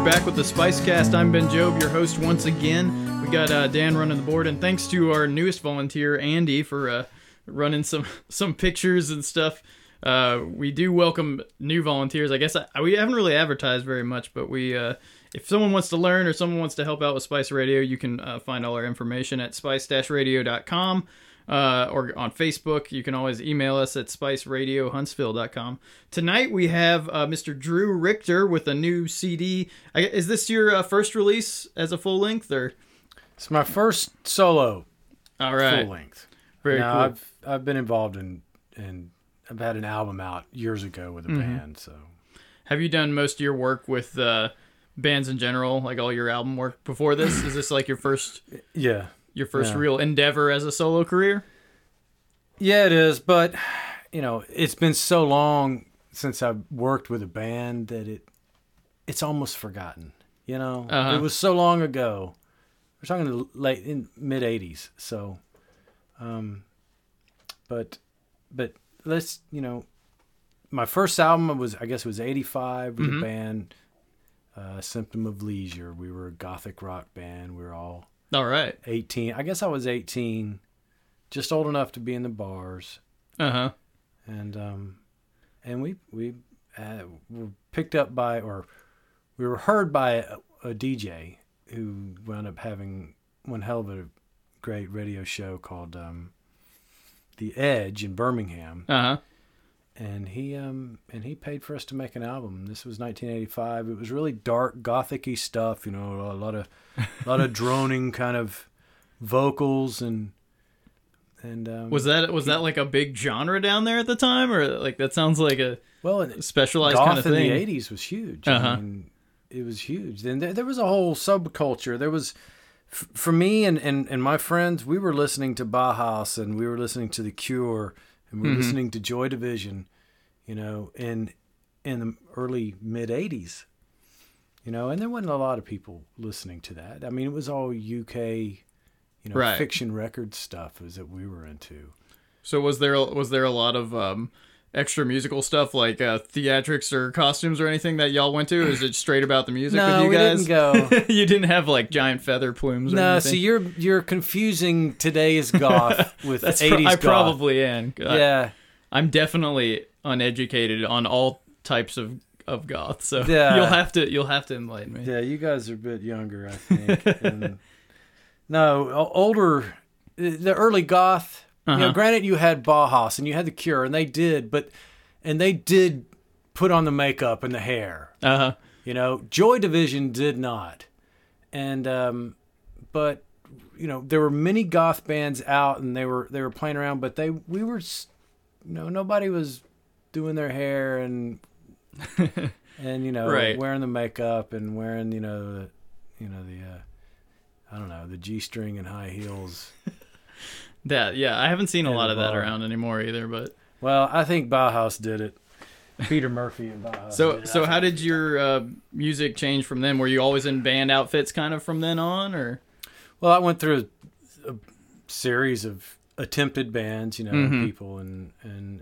You're back with the SpiceCast. I'm Ben Jobe, your host once again. We got Dan running the board, and thanks to our newest volunteer, Andy, for running some pictures and stuff. We do welcome new volunteers. I guess we haven't really advertised very much, but we if someone wants to learn or someone wants to help out with Spice Radio, you can find all our information at spice-radio.com. Or on Facebook. You can always email us at spiceradiohuntsville.com. Tonight we have Mr. Drew Richter with a new CD. Is this your first release as a full length, or? It's my first solo. All right. Full length. Very cool. I've been involved in I've had an album out years ago with a band. So, have you done most of your work with bands in general, like all your album work before this? Is this like your first? Yeah. Your first real endeavor as a solo career? Yeah, it is. But, you know, it's been so long since I've worked with a band that it's almost forgotten. You know, It was so long ago. We're talking in mid '80s. So, but let's, you know, my first album was, I guess it was '85 with a band, Symptom of Leisure. We were a gothic rock band. We were all. All right. 18. I guess I was 18, just old enough to be in the bars. Uh-huh. And we were picked up by, or we were heard by a DJ who wound up having one hell of a great radio show called The Edge in Birmingham. Uh-huh. And he paid for us to make an album. This was 1985. It was really dark, gothic-y stuff. You know, a lot of droning kind of vocals and was that like a big genre down there at the time, or like that sounds like a specialized kind of thing? Goth in the 80s was huge. Uh-huh. I mean, it was huge. Then there was a whole subculture. There was, for me and my friends, we were listening to Bauhaus and we were listening to The Cure. And we're listening to Joy Division, you know, in the early mid '80s, you know, and there wasn't a lot of people listening to that. I mean, it was all UK, you know, fiction record stuff is that we were into. So was there a lot of extra musical stuff like theatrics or costumes or anything that y'all went to? Or is it straight about the music with you guys? No, we didn't go. You didn't have like giant feather plumes or anything? No, so you're confusing today's goth with 80s goth. I probably am. Yeah. I'm definitely uneducated on all types of goth, so you'll have to enlighten me. Yeah, you guys are a bit younger, I think. And, no, older, the early goth. You know, granted, you had Bauhaus and you had The Cure, and they did put on the makeup and the hair. Uh-huh. You know, Joy Division did not, and but you know, there were many goth bands out, and they were playing around, but we were, you know, nobody was doing their hair and you know, wearing the makeup and wearing the G-string and high heels. That, yeah, I haven't seen a lot of that around anymore either, but... Well, I think Bauhaus did it. Peter Murphy and Bauhaus. So how did your music change from then? Were you always in band outfits kind of from then on, or...? Well, I went through a series of attempted bands, you know, people, and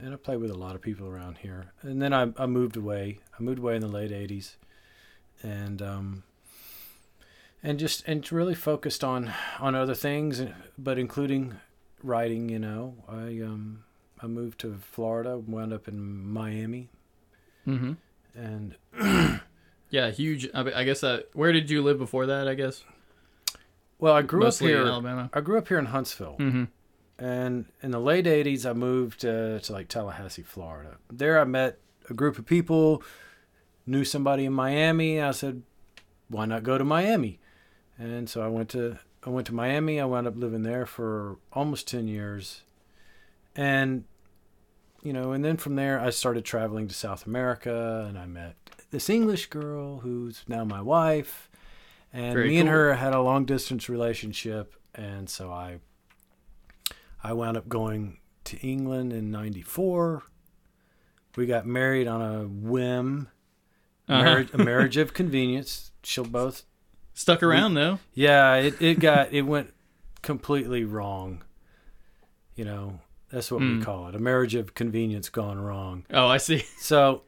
I played with a lot of people around here. And then I moved away. I moved away in the late 80s, and really focused on other things, but including... writing, you know. I moved to Florida, wound up in Miami, and yeah, huge. I guess that. Where did you live before that? I guess. Well, I grew mostly up here in Alabama. I grew up here in Huntsville, and in the late '80s, I moved to like Tallahassee, Florida. There, I met a group of people, knew somebody in Miami. I said, "Why not go to Miami?" And so I went to Miami. I wound up living there for almost 10 years. And, you know, and then from there, I started traveling to South America, and I met this English girl who's now my wife. And and her had a long-distance relationship. And so I wound up going to England in 94. We got married on a whim, a marriage of convenience. She'll both... Stuck around though. Yeah, it went completely wrong. You know, that's what we call it. A marriage of convenience gone wrong. Oh, I see. So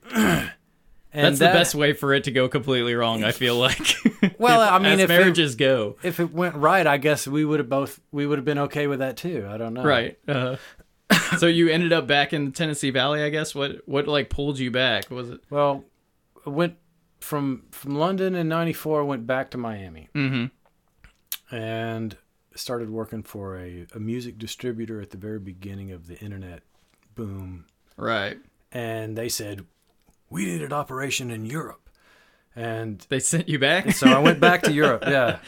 And that's the best way for it to go completely wrong, I feel like. Well, I mean, if it went right, I guess we would have been okay with that too. I don't know. Right. So you ended up back in the Tennessee Valley, I guess. What like pulled you back? Was it? Well, I went from London in '94. Went back to Miami, mm-hmm. and started working for a music distributor at the very beginning of the internet boom. Right. And they said, we did an operation in Europe. And they sent you back? So I went back to Europe, yeah.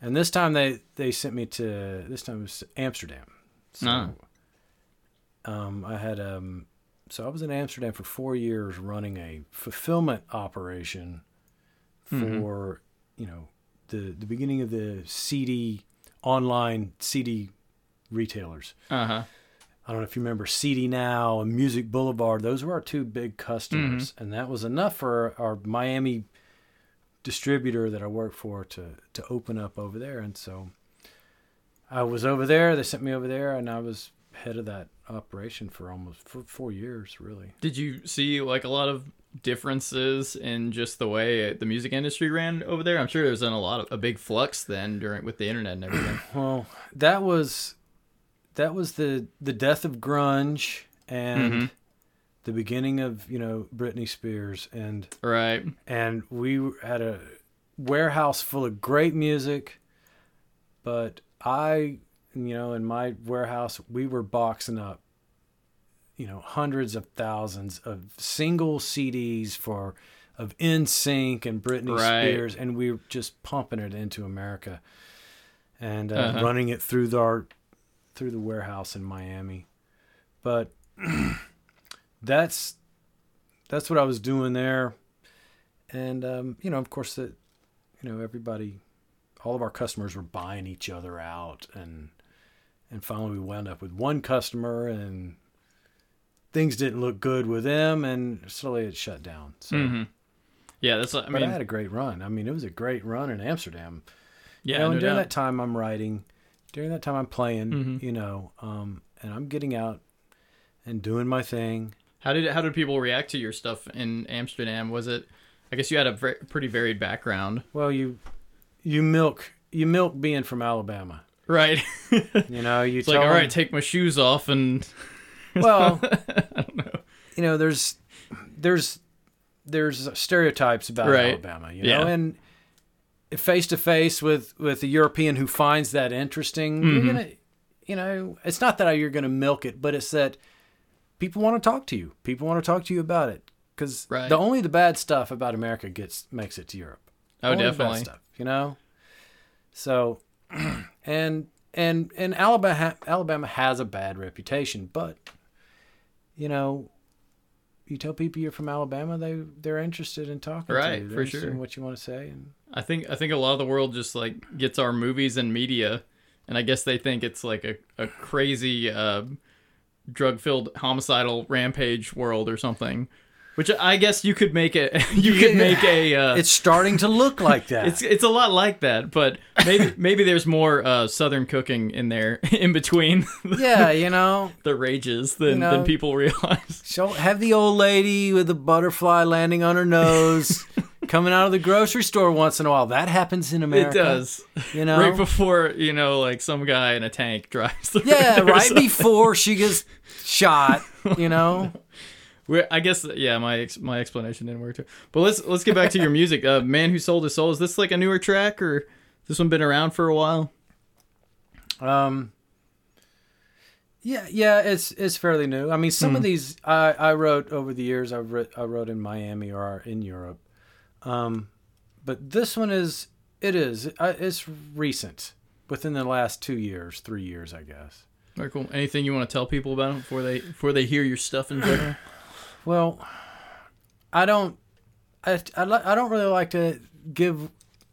And this time they sent me to, this time it was Amsterdam. So I was in Amsterdam for 4 years running a fulfillment operation for, mm-hmm. you know, the beginning of the online CD retailers. Uh-huh. I don't know if you remember CD Now and Music Boulevard. Those were our two big customers. Mm-hmm. And that was enough for our Miami distributor that I worked for to open up over there. And so I was over there. They sent me over there. And I was head of that operation for almost 4 years, really. Did you see like a lot of differences in just the way the music industry ran over there? I'm sure there was a big flux then with the internet and everything. Well, that was the death of grunge and mm-hmm. the beginning of, you know, Britney Spears and right. And we had a warehouse full of great music, but I, you know, in my warehouse, we were boxing up, you know, hundreds of thousands of single CDs of NSYNC and Britney right. Spears, and we were just pumping it into America and uh-huh. running it through through the warehouse in Miami. But that's what I was doing there. And, you know, of course that, you know, everybody, all of our customers were buying each other out and finally we wound up with one customer and things didn't look good with them and slowly it shut down. So, mm-hmm. yeah, that's, I mean, I had a great run. I mean, it was a great run in Amsterdam. Yeah. You know, and during that time I'm writing, during that time I'm playing, mm-hmm. you know, and I'm getting out and doing my thing. How did people react to your stuff in Amsterdam? Was it, I guess you had a pretty varied background. Well, you milk being from Alabama. Right. You know, you it's tell like, all right, them, take my shoes off and well, I don't know. You know, there's stereotypes about right. Alabama, you know, yeah. and face to face with a European who finds that interesting, mm-hmm. you're gonna, you know, it's not that you're gonna milk it, but it's that people want to talk to you. People want to talk to you about it because right. only the bad stuff about America makes it to Europe. Oh, only definitely. The bad stuff, you know. So, and Alabama has a bad reputation, but you know, you tell people you're from Alabama, they're interested in talking right, to you. They're for sure. in what you want to say. And I think a lot of the world just like gets our movies and media, and I guess they think it's like a crazy drug-filled homicidal rampage world or something, which I guess you could make it. It's starting to look like that. It's a lot like that, but maybe there's more Southern cooking in there in between. Yeah, you know, the rages than people realize. So have the old lady with the butterfly landing on her nose. Coming out of the grocery store once in a while. That happens in America. It does. You know? Right before, you know, like some guy in a tank drives the yeah, right before she gets shot, you know? I guess, yeah, my explanation didn't work too. But let's get back to your music. Man Who Sold His Soul. Is this like a newer track or has this one been around for a while? Yeah, it's fairly new. I mean, some of these I wrote over the years. I wrote in Miami or in Europe. But this one it's recent, within the last 2 years, 3 years, I guess. Very cool. Anything you want to tell people about it before they hear your stuff in general? Well, I don't really like to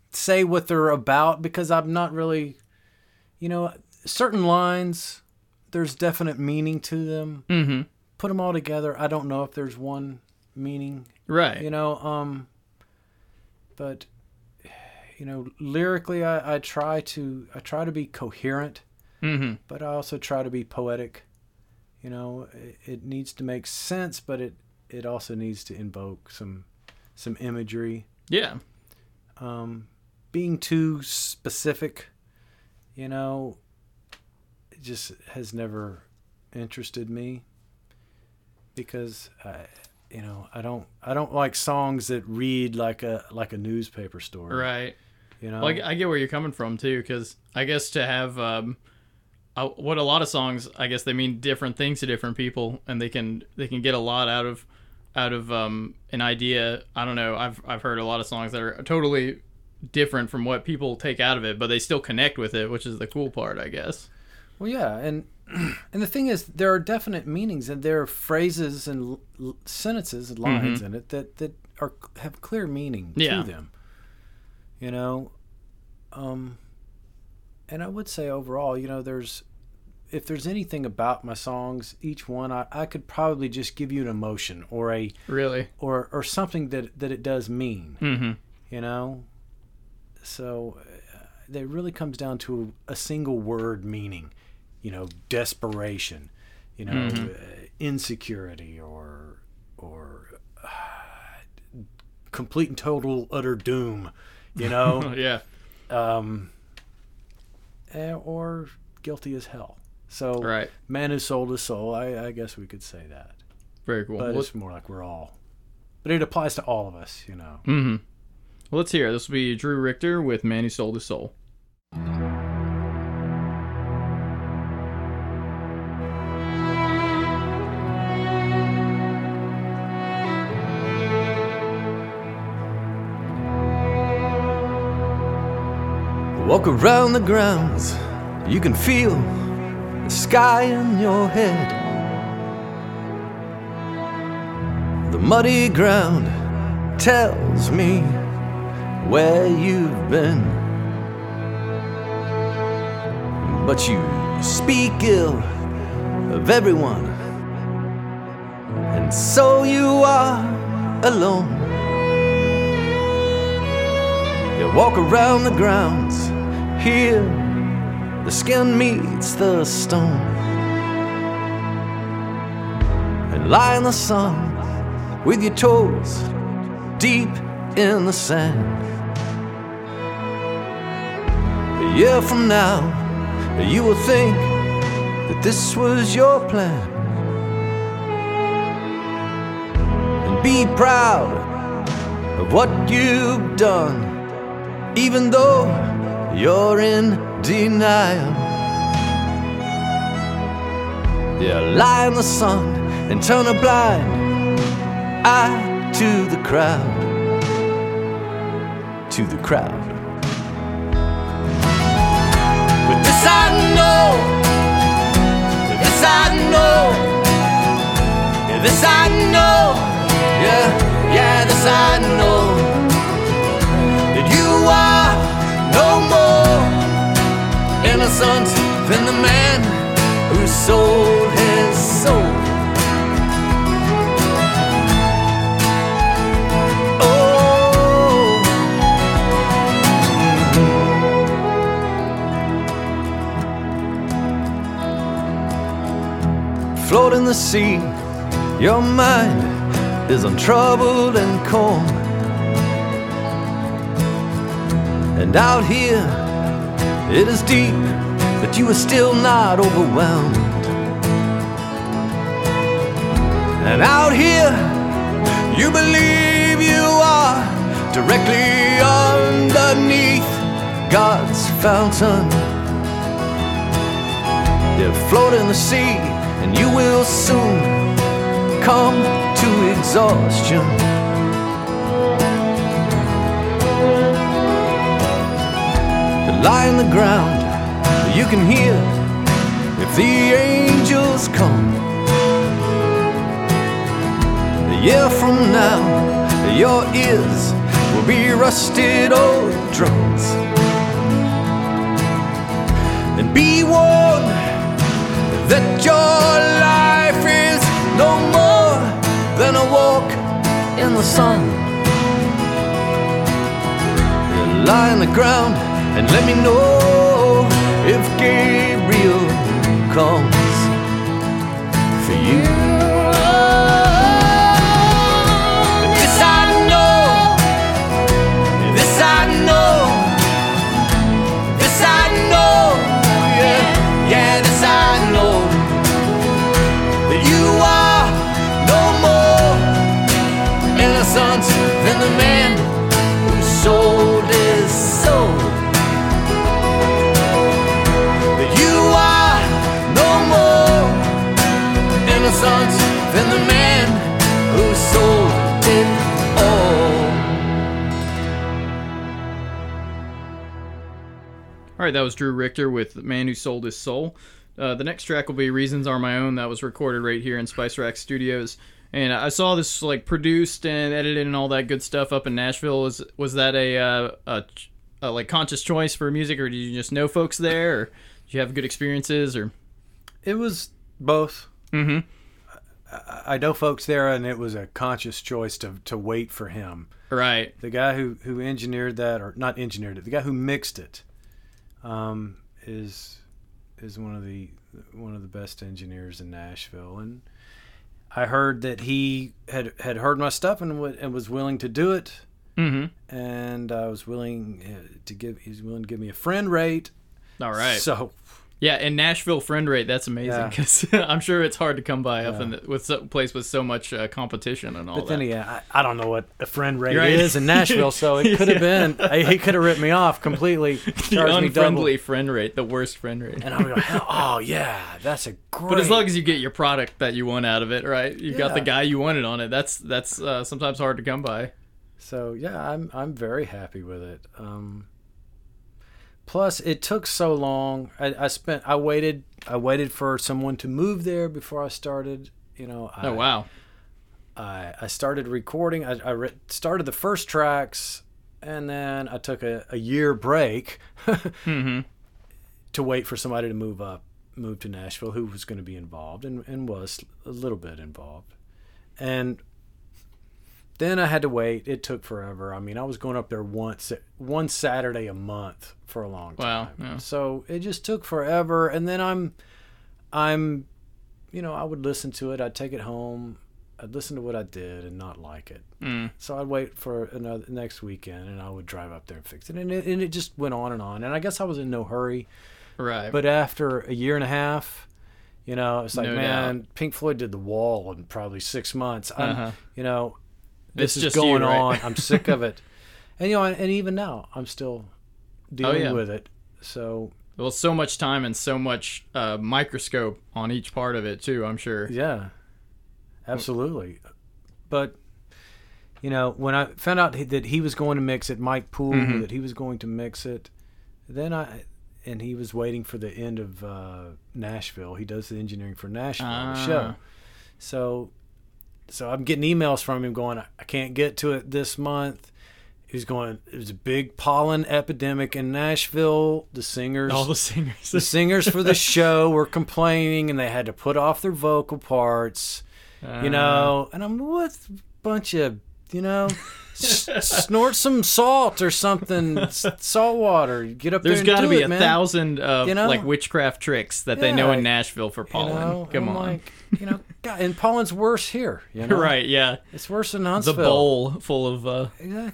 say what they're about because I'm not really, you know, certain lines, there's definite meaning to them. Mm-hmm. Put them all together. I don't know if there's one meaning, right? You know, but, you know, lyrically, I try to be coherent, mm-hmm. but I also try to be poetic. You know, it needs to make sense, but it also needs to invoke some some imagery. Yeah. Being too specific, you know, it just has never interested me because I don't like songs that read like a newspaper story. Right. You know, like, I get where you're coming from too, because I guess to have what a lot of songs, I guess they mean different things to different people, and they can get a lot out of an idea. I don't know. I've heard a lot of songs that are totally different from what people take out of it, but they still connect with it, which is the cool part, I guess. Well, yeah, and the thing is, there are definite meanings, and there are phrases and sentences and lines mm-hmm. in it that have clear meaning yeah. to them. You know, and I would say overall, you know, if there's anything about my songs, each one I could probably just give you an emotion or a really or something that it does mean. Mm-hmm. You know, so it really comes down to a single word meaning. You know, desperation. You know, mm-hmm. Insecurity or complete and total utter doom. You know, yeah, or guilty as hell. So, right. Man who sold his soul. I guess we could say that. Very cool. But it's more like we're all. But it applies to all of us, you know. Mm-hmm. Well, let's hear it. This will be Drew Richter with "Man Who Sold His Soul." Walk around the grounds, you can feel the sky in your head. The muddy ground tells me where you've been. But you speak ill of everyone, and so you are alone. You walk around the grounds, here the skin meets the stone, and lie in the sun with your toes deep in the sand. A year from now, you will think that this was your plan, and be proud of what you've done, even though you're in denial. Yeah, lie in the sun and turn a blind eye to the crowd, to the crowd. But this I know, this I know, this I know, yeah, yeah, this I know, that you are no more innocent than the man who sold his soul. Oh, float in the sea, your mind is untroubled and calm. And out here, it is deep, but you are still not overwhelmed. And out here, you believe you are directly underneath God's fountain. You float in the sea, and you will soon come to exhaustion. Lie on the ground, you can hear if the angels come. A year from now, your ears will be rusted old drums. And be warned that your life is no more than a walk in the sun. You lie on the ground, and let me know if Gabriel comes for you. But this I know, All right, that was Drew Richter with The Man Who Sold His Soul. The next track will be Reasons Are My Own. That was recorded right here in Spice Rack Studios. And I saw this like produced and edited and all that good stuff up in Nashville. Was that a like conscious choice for music, or did you just know folks there, or did you have good experiences, or? It was both. Mm-hmm. I know folks there, and it was a conscious choice to wait for him. Right. The guy who engineered that, or not engineered it, the guy who mixed it, is one of the best engineers in Nashville, and I heard that he had heard my stuff and was willing to do it, mm-hmm. and I was willing to give. He's willing to give me a friend rate. All right. So. Yeah, and Nashville friend rate, that's amazing, because yeah. I'm sure it's hard to come by up in with a place with so much competition and all that. But then, I don't know what a friend rate is in Nashville, so it could have been, he could have ripped me off completely. The unfriendly friend rate, the worst friend rate. And I'm like, oh, yeah, that's a great. But as long as you get your product that you want out of it, right? You've got the guy you wanted on it. That's sometimes hard to come by. So, yeah, I'm very happy with it. Plus, it took so long. I waited for someone to move there before I started. Oh wow! I started recording. I started the first tracks, and then I took a year break mm-hmm. to wait for somebody to move to Nashville, who was going to be involved and was a little bit involved, and. Then I had to wait. It took forever. I mean, I was going up there one Saturday a month for a long time. Wow, yeah. So it just took forever. And then I would listen to it. I'd take it home. I'd listen to what I did and not like it. Mm. So I'd wait for another next weekend, and I would drive up there and fix it. And it just went on and on. And I guess I was in no hurry. Right. But after a year and a half. It's like, Pink Floyd did The Wall in probably 6 months. This is just going on. I'm sick of it. And, and even now, I'm still dealing with it. So. Well, so much time and so much microscope on each part of it, too, I'm sure. Yeah, absolutely. But, when I found out that he was going to mix it, Mike Poole, mm-hmm. that he was going to mix it, and he was waiting for the end of Nashville. He does the engineering for Nashville on the show. So I'm getting emails from him going, I can't get to it this month. He's going, there's a big pollen epidemic in Nashville. The singers for the show were complaining, and they had to put off their vocal parts, And I'm, what a bunch of, snort some salt or something, salt water. Get up there's there and do it, there's got to be 1,000 of, witchcraft tricks that they know in Nashville for pollen. Come on. God, and pollen's worse here. Right, yeah. It's worse than Huntsville. The bowl full of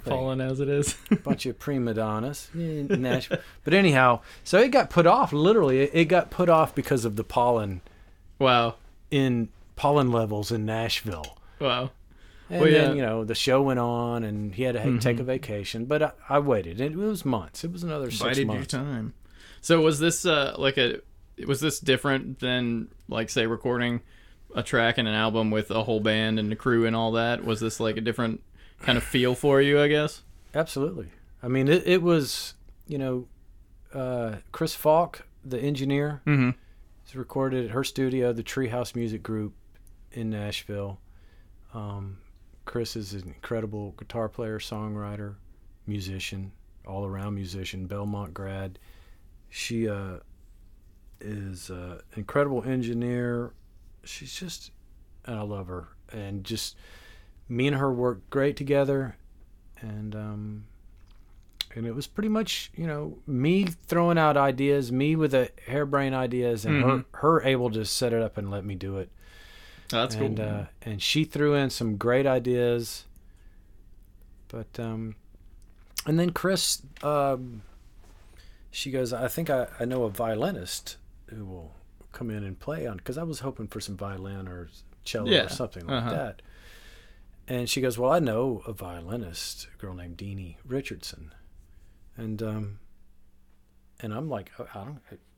pollen as it is. A bunch of prima donnas in Nashville. But anyhow, so it got put off, literally. It got put off because of the pollen. Wow. In pollen levels in Nashville. Wow. And then, the show went on, and he had to take a vacation. But I waited. It was months. It was another 6 months. Bided your time. So was this, was this different than, like, say, recording a track and an album with a whole band and the crew and all that? Was this like a different kind of feel for you, I guess? Absolutely. I mean, it was, Kris Falk, the engineer, mm-hmm. was recorded at her studio, the Treehouse Music Group in Nashville. Kris is an incredible guitar player, songwriter, musician, all-around musician, Belmont grad. She is an incredible engineer. She's just, and I love her, and just me and her work great together, and it was pretty much me throwing out ideas, me with the harebrained ideas, and mm-hmm. her able to set it up and let me do it. Oh, that's cool. And she threw in some great ideas, but and then Kris, she goes, I think I know a violinist who will come in and play on, because I was hoping for some violin or cello or something like that. And she goes, well, I know a violinist, a girl named Deanie Richardson. And I'm like,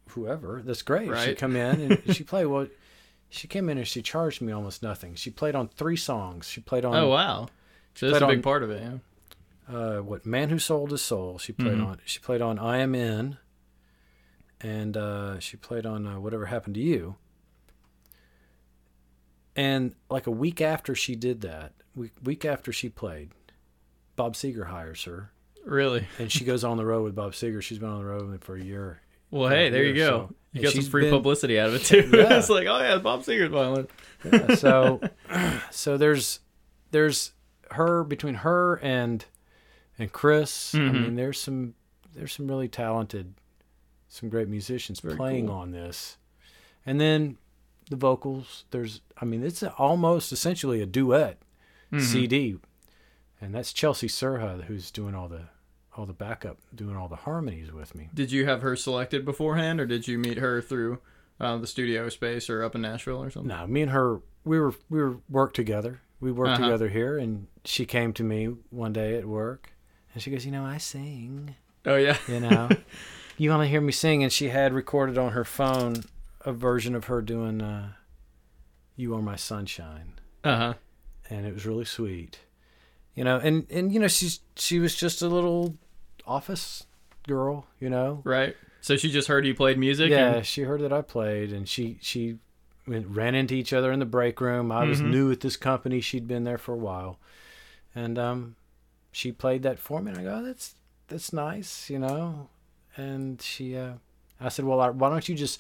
whoever, that's great. Right. She come in and she played. Well, she came in and she charged me almost nothing. She played on 3 songs. She played on. Oh, wow. So that's a big part of it. Yeah. Man Who Sold His Soul. She played on I Am In. and she played on Whatever Happened to You. And like a week after she did that, week after she played, Bob Seger hires her. Really? And she goes on the road with Bob Seger. She's been on the road with him for a year. Well, hey, there you go. So, you got some free publicity out of it, too. Yeah. It's like, oh, yeah, Bob Seger's violin. Yeah, so there's her, between her and Chris. Mm-hmm. I mean, there's some really talented, some great musicians playing on this. And then the vocals, it's almost essentially a duet CD. And that's Chelsea Serha who's doing all the backup, doing all the harmonies with me. Did you have her selected beforehand, or did you meet her through the studio space or up in Nashville or something? No, me and her, we worked together. We worked together here, and she came to me one day at work, and she goes, I sing. Oh, yeah. You want to hear me sing? And she had recorded on her phone a version of her doing You Are My Sunshine. Uh-huh. And it was really sweet. She was just a little office girl, Right. So she just heard you played music? Yeah, she heard that I played, and she ran into each other in the break room. I was new at this company. She'd been there for a while. And she played that for me, and I go, oh, that's nice, And she, I said, well, why don't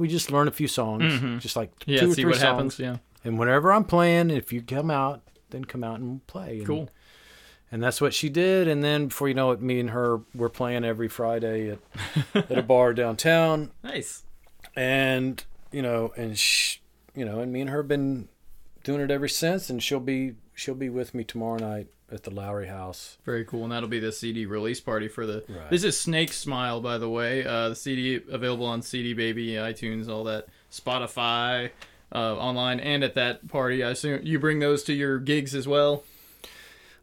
we just learn a few songs, just like two or three songs. Happens, yeah. And whenever I'm playing, if you come out and play. And, cool. And that's what she did. And then before you know it, me and her were playing every Friday at a bar downtown. Nice. And, and me and her have been doing it ever since. And she'll be with me tomorrow night at the Lowry House. Very cool. And that'll be the CD release party for the... Right. This is Snake Smile, by the way. The CD available on CD Baby, iTunes, all that, Spotify... online and at that party, I assume you bring those to your gigs as well.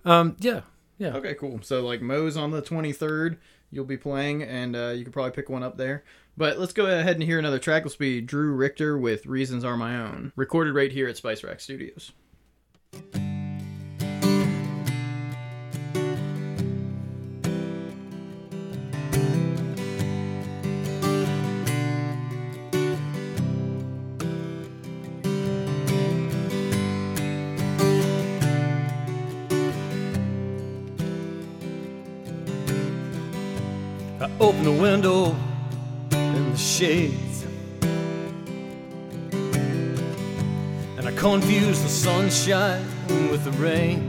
Yeah. Okay, cool. So like Moe's on the 23rd, you'll be playing, and you could probably pick one up there. But let's go ahead and hear another track. Let's be Drew Richter with "Reasons Are My Own," recorded right here at Spice Rack Studios. Open the window and the shades, and I confuse the sunshine with the rain.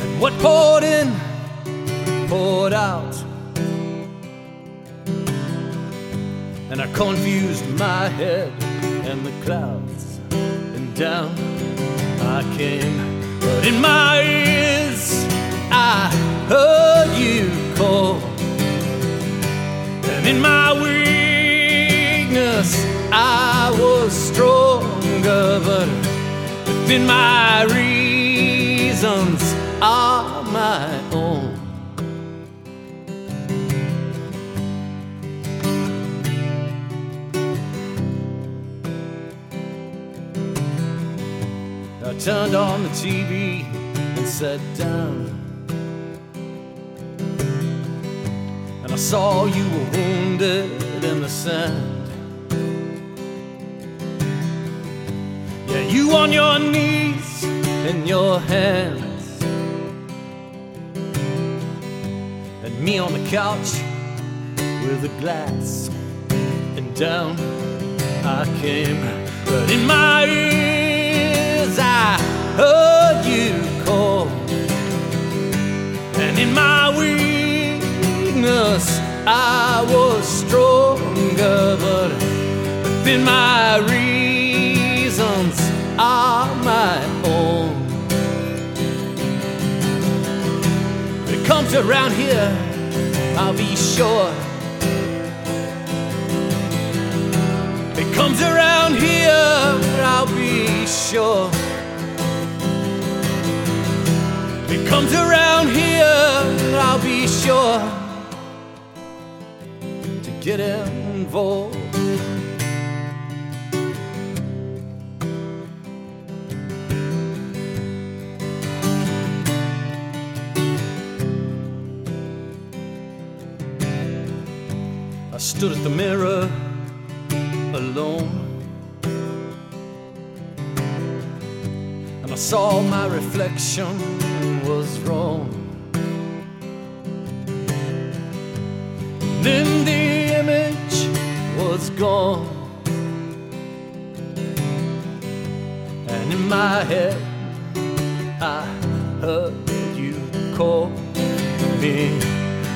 And what poured in poured out, and I confused my head and the clouds, and down I came. But in my ears I heard you call, and in my weakness I was stronger, but within my reasons are my own. I turned on the TV and sat down. I saw you were wounded in the sand. Yeah, you on your knees and your hands, and me on the couch with a glass, and down I came. But in my ears I heard you call, and in my weeds I was stronger, but within my reasons are my own. When it comes around here, I'll be sure. When it comes around here, I'll be sure. When it comes around here, I'll be sure. Get involved. stood at the mirror alone, and I saw my reflection was wrong. And then the image was gone, and in my head I heard you call me,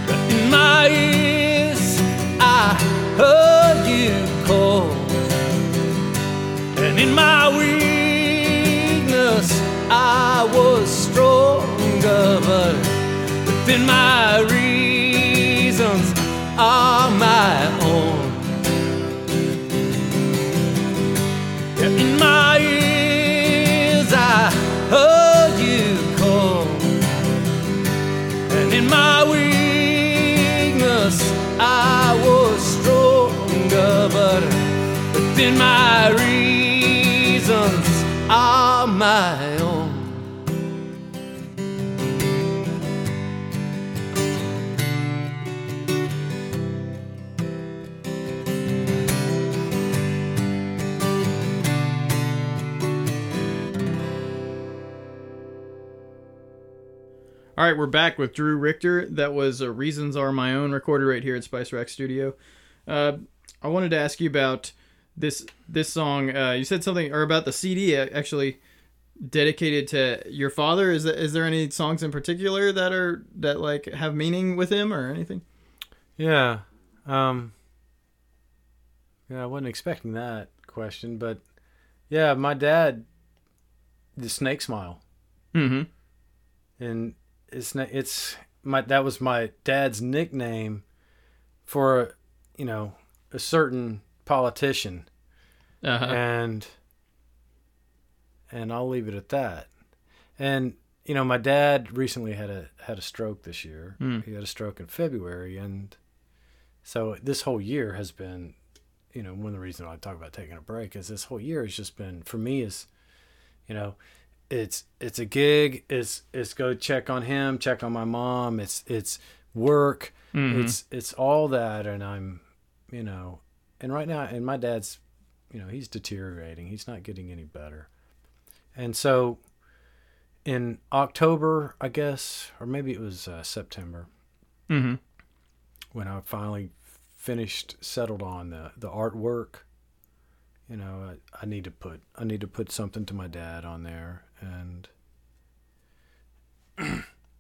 but in my ears I heard you call, and in my weakness I was stronger, but within my reasons are my own. Yeah, in my ears I heard you call, and in my weakness I was stronger, but within my reasons are my own. All right, we're back with Drew Richter. That was Reasons Are My Own, recorded right here at Spice Rack Studio. I wanted to ask you about this song. You said something or about the CD actually dedicated to your father. Is there any songs in particular that like have meaning with him or anything? Yeah. Yeah, I wasn't expecting that question, but yeah, my dad, the Snake Smile. Mm-hmm. And that was my dad's nickname for, you know, a certain politician. Uh-huh. And I'll leave it at that. And, you know, my dad recently had a stroke this year. Mm. He had a stroke in February. And so this whole year has been, you know, one of the reasons I talk about taking a break is this whole year has just been, for me, is, you know, it's a gig, it's go check on him, check on my mom, it's work, mm-hmm. it's all that. And I'm, you know, and right now, and my dad's, you know, he's deteriorating, he's not getting any better. And so in October, I guess, or maybe it was September, mm-hmm. when I finally settled on the artwork. You know, I need to put something to my dad on there, and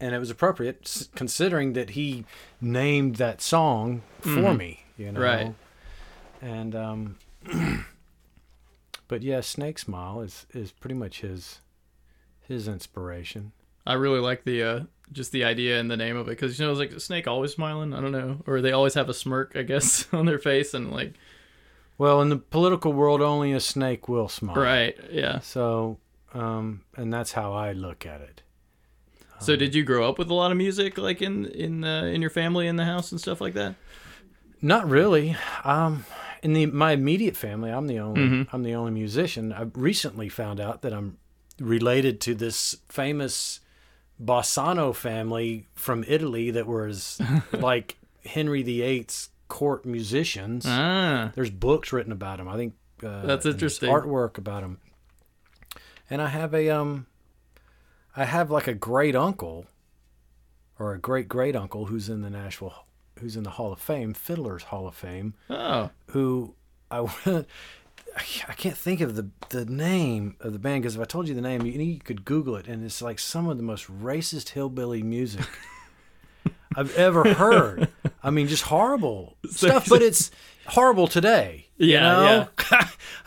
it was appropriate considering that he named that song for mm-hmm. me. You know, right? And but yeah, Snake Smile is pretty much his inspiration. I really like the just the idea and the name of it, because, you know, it's like a snake always smiling. I don't know, or they always have a smirk, I guess, on their face, and like. Well, in the political world, only a snake will smile. Right, yeah. So, and that's how I look at it. So did you grow up with a lot of music, like in your family, in the house and stuff like that? Not really. In my immediate family, I'm the only musician. I recently found out that I'm related to this famous Bassano family from Italy that was like Henry VIII's court musicians. There's books written about them, I think. That's interesting artwork about them. And I have like a great uncle or a great great uncle who's in the Hall of Fame, Fiddler's Hall of Fame. Oh, who I can't think of the name of the band, because if I told you the name, you could Google it, and it's like some of the most racist hillbilly music I've ever heard. I mean, just horrible stuff, but it's horrible today. Yeah, you know?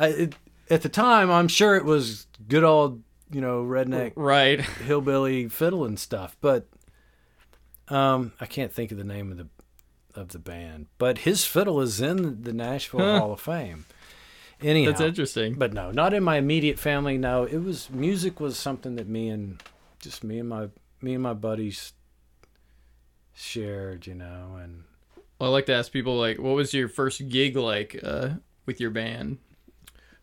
Yeah. At the time, I'm sure it was good old, you know, redneck, right, hillbilly fiddling stuff. But I can't think of the name of the band. But his fiddle is in the Nashville Hall of Fame. Anyhow, that's interesting. But no, not in my immediate family. No, it was music was something that me and my buddies shared, you know. And well, I like to ask people, like, what was your first gig like with your band?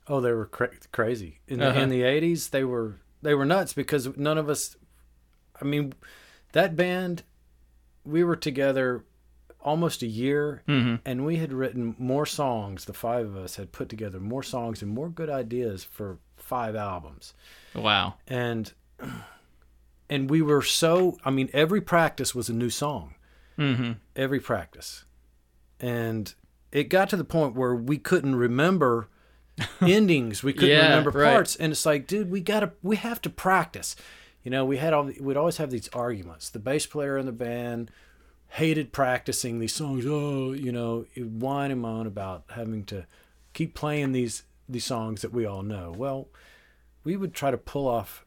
Oh, they were crazy in the 80s. They were nuts, because none of us, I mean, that band, we were together almost a year, and we had written more songs. The five of us had put together more songs and more good ideas for 5 albums. Wow. And we were so, I mean, every practice was a new song. Every practice. And it got to the point where we couldn't remember endings. We couldn't remember parts. Right. And it's like, dude, we have to practice. You know, we'd always have these arguments. The bass player in the band hated practicing these songs. Oh, you know, whine and moan about having to keep playing these songs that we all know. Well, we would try to pull off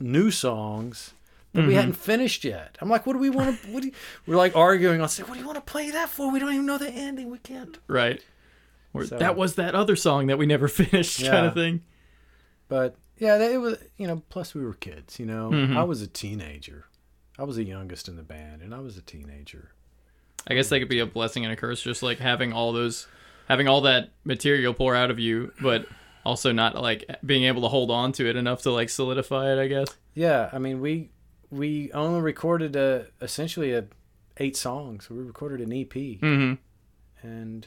new songs that we hadn't finished yet. I'm like, what do we want to... We're like arguing. I'll say, what do you want to play that for? We don't even know the ending. We can't. Right. So, that was that other song that we never finished kind of thing. But, yeah, it was, you know, plus we were kids, you know. I was a teenager. I was the youngest in the band, and I was a teenager. I guess that could be a blessing and a curse, just like having all that material pour out of you, but also not like being able to hold on to it enough to like solidify it, I guess. Yeah, I mean, we only recorded essentially 8 songs. We recorded an EP, and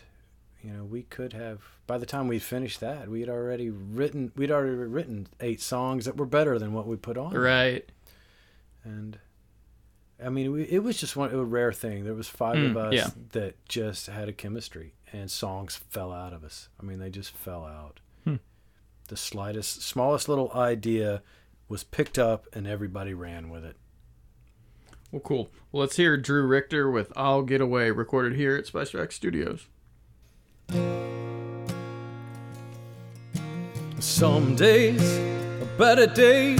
you know, we could have, by the time we finished that, we'd already written 8 songs that were better than what we put on. Right. And I mean, it was just a rare thing. There was 5 of us that just had a chemistry, and songs fell out of us. I mean, they just fell out. The smallest little idea was picked up, and everybody ran with it. Well, cool. Well, let's hear Drew Richter with I'll Get Away, recorded here at Spice Rack Studios. Some days a better day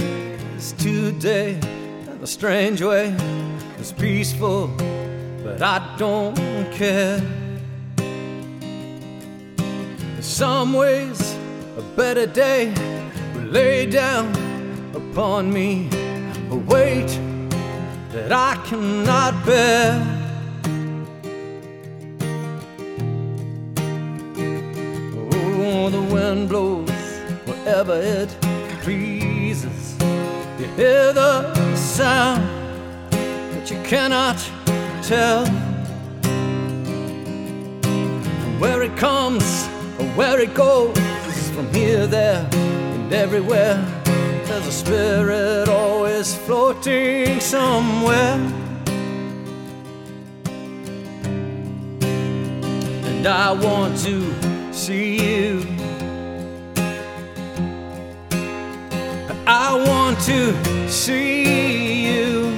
is today. In a strange way it's peaceful, but I don't care. In some ways a better day will lay down upon me a weight that I cannot bear. Oh, the wind blows wherever it pleases. You hear the sound, but you cannot tell where it comes or where it goes. From here, there, and everywhere, there's a spirit always floating somewhere. And I want to see you. I want to see you.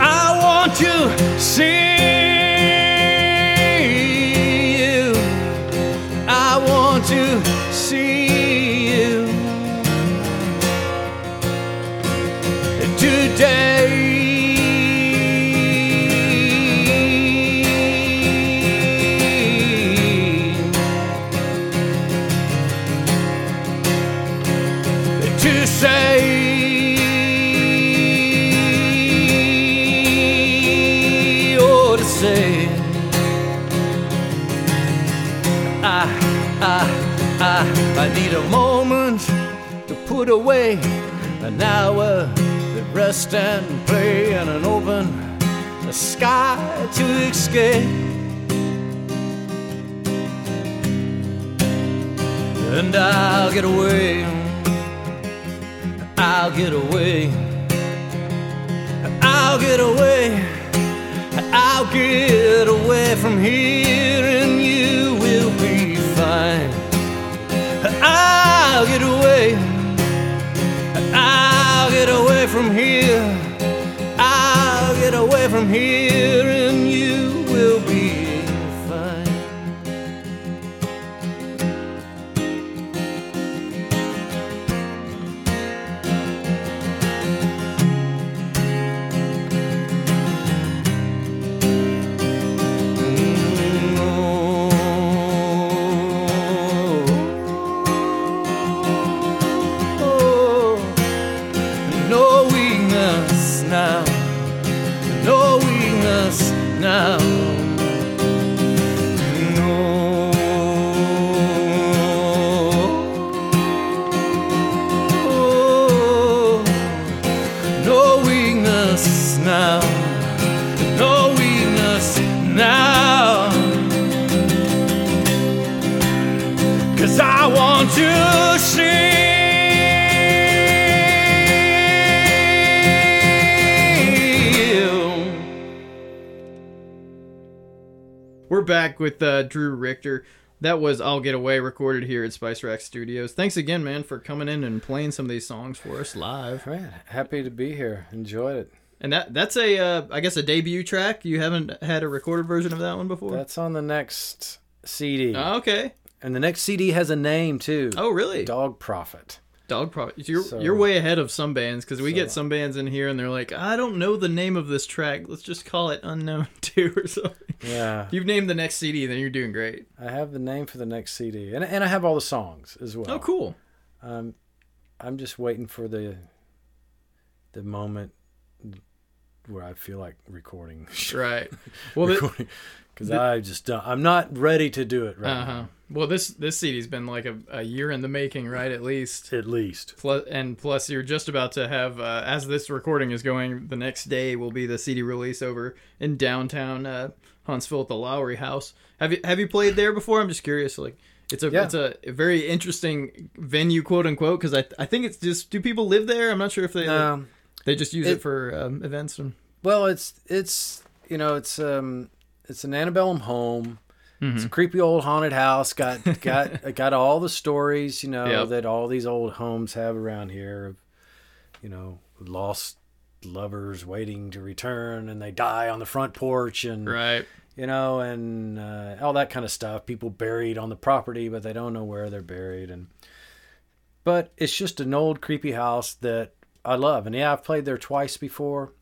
I want to see you. To see you today. I need a moment to put away an hour to rest and play, and an open sky to escape. And I'll get away. I'll get away. I'll get away. I'll get away from here, and you will be fine. I'll get away. I'll get away from here. I'll get away from here, and you will be to see you. We're back with Drew Richter. That was I'll Get Away, recorded here at Spice Rack Studios. Thanks again, man, for coming in and playing some of these songs for us live. Right. Happy to be here. Enjoyed it. And that's a, I guess, a debut track. You haven't had a recorded version of that one before? That's on the next CD. Oh, okay. And the next CD has a name, too. Oh, really? Dog Prophet. Dog Prophet. You're way ahead of some bands, because we get some bands in here, and they're like, I don't know the name of this track. Let's just call it Unknown 2 or something. Yeah. You've named the next CD, then you're doing great. I have the name for the next CD. And I have all the songs as well. Oh, cool. I'm just waiting for the moment where I feel like recording. Right. Well, because I'm not ready to do it right now. Well, this CD's been like a year in the making, right? At least. Plus, you're just about to have, as this recording is going, the next day will be the CD release over in downtown Huntsville at the Lowry House. Have you played there before? I'm just curious. Like, it's a very interesting venue, quote unquote. Because I think it's just, do people live there? I'm not sure if they. They just use it for events. Well, it's an antebellum home. Mm-hmm. It's a creepy old haunted house. Got all the stories that all these old homes have around here. Of, lost lovers waiting to return, and they die on the front porch, and and all that kind of stuff. People buried on the property, but they don't know where they're buried, but it's just an old creepy house that I love. And I've played there twice before.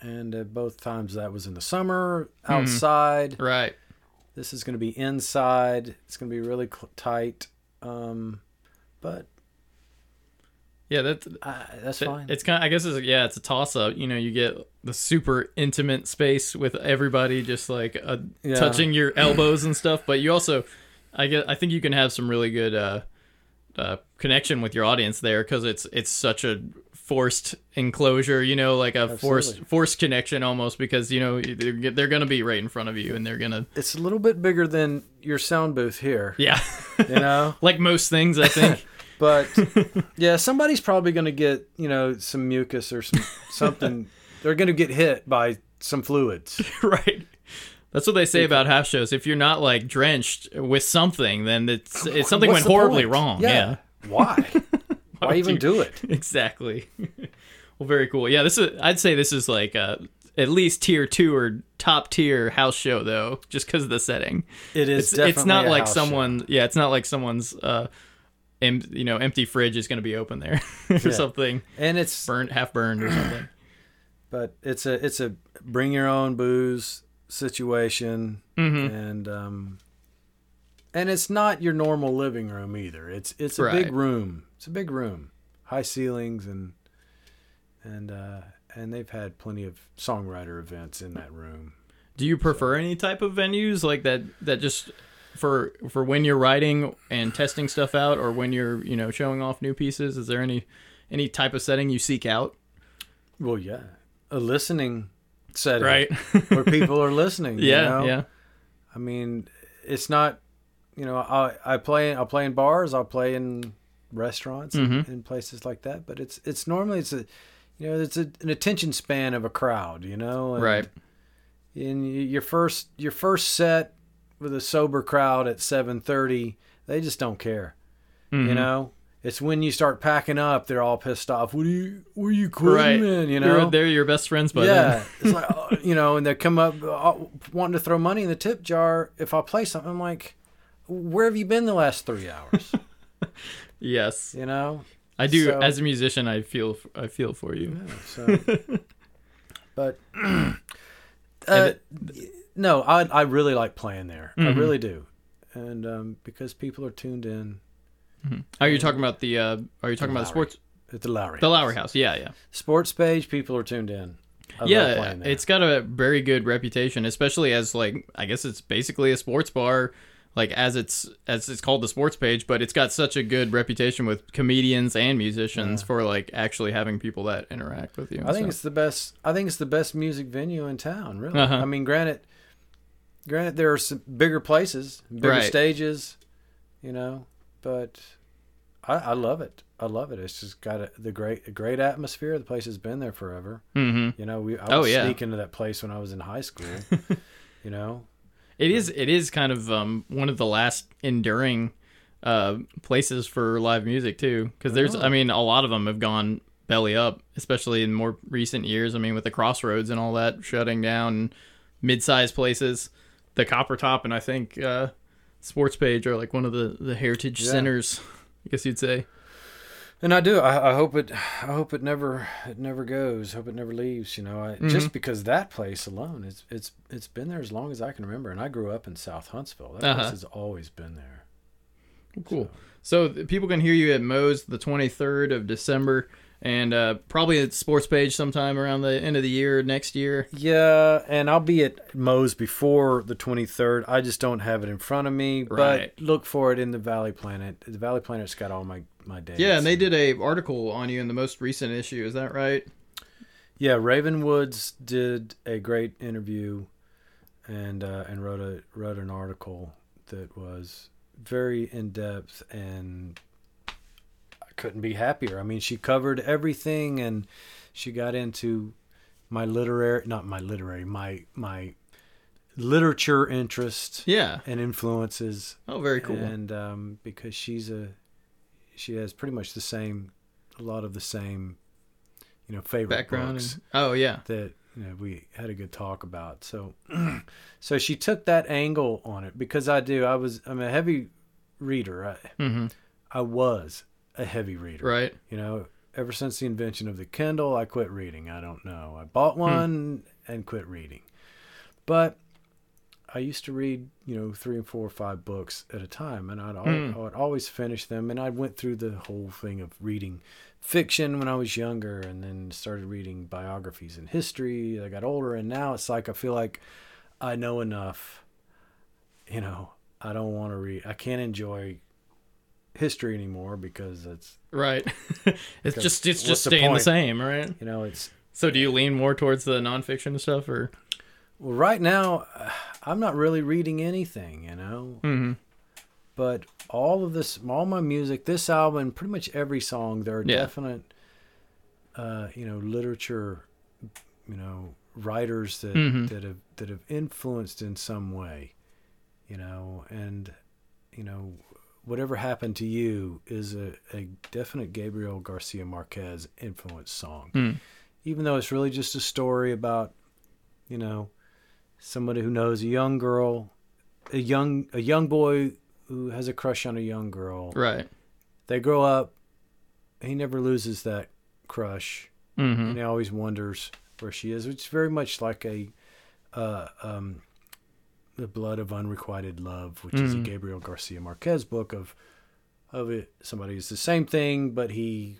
And both times that was in the summer, outside. Right. This is going to be inside. It's going to be really tight. But yeah, that's fine. It's kind of, I guess it's a toss up. You get the super intimate space with everybody just like touching your elbows and stuff, but you also I think you can have some really good connection with your audience there, because it's such a forced enclosure, like a Absolutely. forced connection almost, because they're going to be right in front of you, and they're going to. It's a little bit bigger than your sound booth here. Yeah, like most things, I think. But yeah, somebody's probably going to get some mucus or something. They're going to get hit by some fluids, right? That's what they say about half shows. If you're not like drenched with something, then it's something went horribly wrong. Yeah. Why? Why even do it? Exactly. Well, very cool. Yeah, I'd say this is like at least tier 2 or top tier house show though, just because of the setting. It is. It's not like someone. Show. Yeah, it's not like someone's empty fridge is going to be open there or something. And it's half burned or something. But it's a bring your own booze situation. Mm-hmm. And it's not your normal living room either. It's a big room. It's a big room, high ceilings, and they've had plenty of songwriter events in that room. Do you prefer any type of venues like that just for when you're writing and testing stuff out, or when you're showing off new pieces? Is there any type of setting you seek out? Well, yeah, a listening setting, right? Where people are listening. Yeah. I mean, it's not. I'll play in bars. I'll play in restaurants and places like that. But it's normally it's an attention span of a crowd. And your first set with a sober crowd at 7:30, they just don't care. Mm-hmm. It's when you start packing up, they're all pissed off. What are you quitting, man? They're your best friends by then. It's like and they come up wanting to throw money in the tip jar if I play something. I'm like, where have you been the last 3 hours? Yes. I do. So, as a musician, I feel for you. Yeah, but no, I really like playing there. Mm-hmm. I really do, and because people are tuned in. Mm-hmm. Are you talking about the sports at the Lowry? The Lowry House. Yeah. Sports Page. People are tuned in. I love playing there. It's got a very good reputation, especially as like I guess it's basically a sports bar, like as it's called the Sports Page, but it's got such a good reputation with comedians and musicians for like actually having people that interact with you. I think it's the best music venue in town, really. I mean, granted there are some bigger places, bigger stages. you know, but I love it. I love it. It's just got the great atmosphere. The place has been there forever. Mm-hmm. You know, I would sneak into that place when I was in high school, you know. It is kind of one of the last enduring places for live music too, because there's a lot of them have gone belly up, especially in more recent years. I mean, with the Crossroads and all that shutting down, mid-sized places, the Copper Top, and I think Sports Page are like one of the heritage centers, I guess you'd say. And I do. I hope it never goes. Hope it never leaves. You know, just because that place alone, it's been there as long as I can remember, and I grew up in South Huntsville. That place has always been there. Cool. So people can hear you at Moe's the 23rd of December, and probably at Sports Page sometime around the end of the year next year. Yeah, and I'll be at Moe's before the 23rd. I just don't have it in front of me, right. But look for it in the Valley Planet. The Valley Planet's got all my days. Yeah, and they did a article on you in the most recent issue. Is that right? Yeah, Raven Woods did a great interview and wrote an article that was very in depth, and I couldn't be happier. I mean, she covered everything, and she got into my literature interest, and influences. Oh, very cool. And because she has pretty much a lot of the same, you know, favorite background books. That, you know, we had a good talk about. So she took that angle on it, because I'm a heavy reader. I was a heavy reader, right? You know, ever since the invention of the Kindle, I quit reading. I don't know. I bought one and quit reading, but I used to read, you know, 3 and 4 or 5 books at a time, and I would always finish them. And I went through the whole thing of reading fiction when I was younger, and then started reading biographies and history as I got older. And now it's like, I feel like I know enough, you know, I don't want to read. I can't enjoy history anymore because it's right. it's just staying the same, right? You know, it's so. Do you lean more towards the nonfiction stuff, or? Well, right now, I'm not really reading anything, you know. Mm-hmm. But all my music, this album, pretty much every song, there are definite, you know, literature, you know, writers that have influenced in some way, you know. And, you know, Whatever Happened to You is a definite Gabriel Garcia Marquez influence song, even though it's really just a story about, you know, somebody who knows a young girl, a young boy who has a crush on a young girl. Right. They grow up. He never loses that crush, and he always wonders where she is. It's very much like The Blood of Unrequited Love, which is a Gabriel Garcia Marquez book of it. Somebody is the same thing, but he,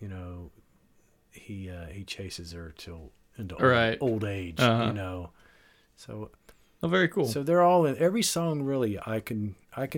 you know, he chases her into old age, you know. So, very cool. So they're all in every song, really. I can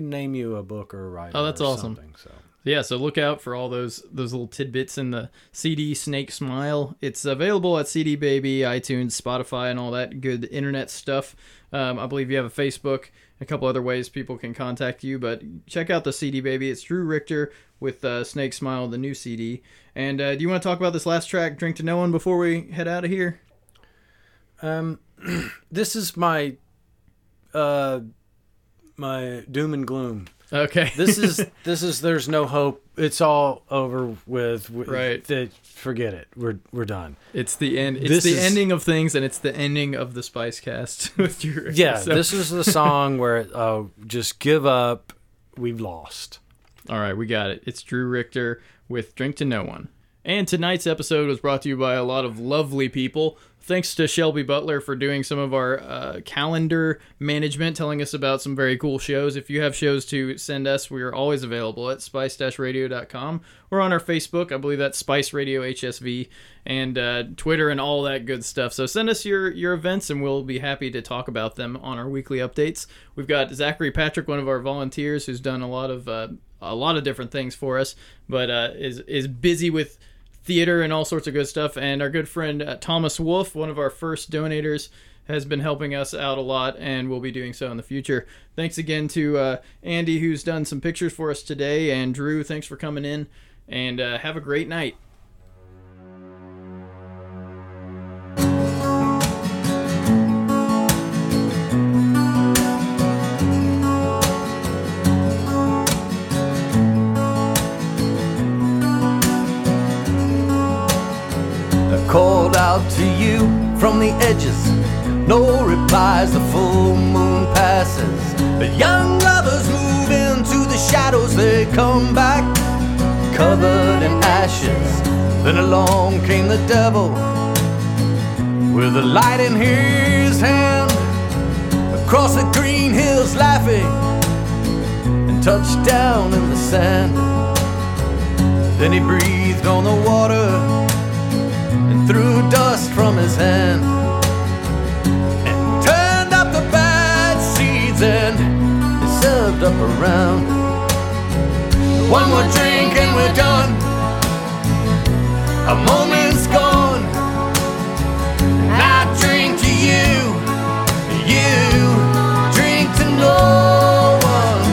name you a book or a writer. Oh, that's awesome. So yeah, so look out for all those little tidbits in the CD Snake Smile. It's available at CD Baby, iTunes, Spotify, and all that good internet stuff. I believe you have a Facebook, a couple other ways people can contact you, but check out the CD Baby. It's Drew Richter with Snake Smile, the new CD. And do you want to talk about this last track, Drink to No One, before we head out of here? This is my my doom and gloom. Okay. This is there's no hope. It's all over with. Right. Forget it. We're done. It's the end. It's the ending of things, and it's the ending of the SpiceCast with Drew. Yeah. So. This is the song where just give up. We've lost. All right, we got it. It's Drew Richter with Drink to No One. And tonight's episode was brought to you by a lot of lovely people. Thanks to Shelby Butler for doing some of our calendar management, telling us about some very cool shows. If you have shows to send us, we are always available at spice-radio.com or on our Facebook. I believe that's Spice Radio HSV, and Twitter and all that good stuff. So send us your events, and we'll be happy to talk about them on our weekly updates. We've got Zachary Patrick, one of our volunteers, who's done a lot of different things for us, but is busy with theater and all sorts of good stuff. And our good friend Thomas Wolf, one of our first donators, has been helping us out a lot and will be doing so in the future. Thanks again to Andy, who's done some pictures for us today, and Drew, thanks for coming in, and have a great night. I called out to you from the edges, no replies, the full moon passes. But young lovers move into the shadows, they come back covered in ashes. Then along came the devil with a light in his hand, across the green hills laughing, and touched down in the sand. Then he breathed on the water and threw dust from his hand. And it's served up around. One more drink and we're done, a moment's gone. And I drink to you, you drink to no one.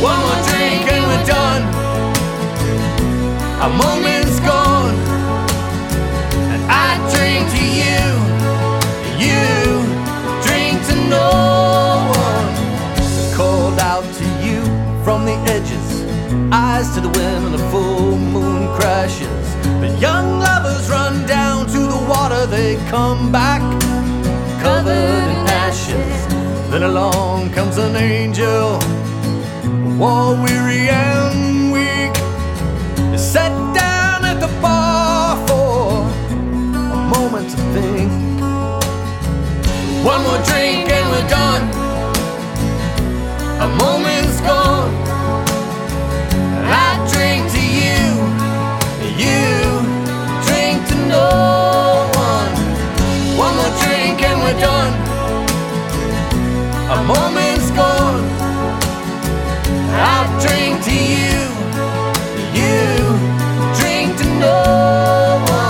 One more drink and we're done, a moment's gone. And I drink to you, you drink to no one. From the edges, eyes to the wind, and the full moon crashes. But young lovers run down to the water, they come back covered in ashes. Then along comes an angel, war weary and weak, is set down at the bar for a moment to think. One more drink and we're done, a moment's gone. I drink to you, you drink to no one. One more drink and we're done, a moment's gone. I drink to you, you drink to no one.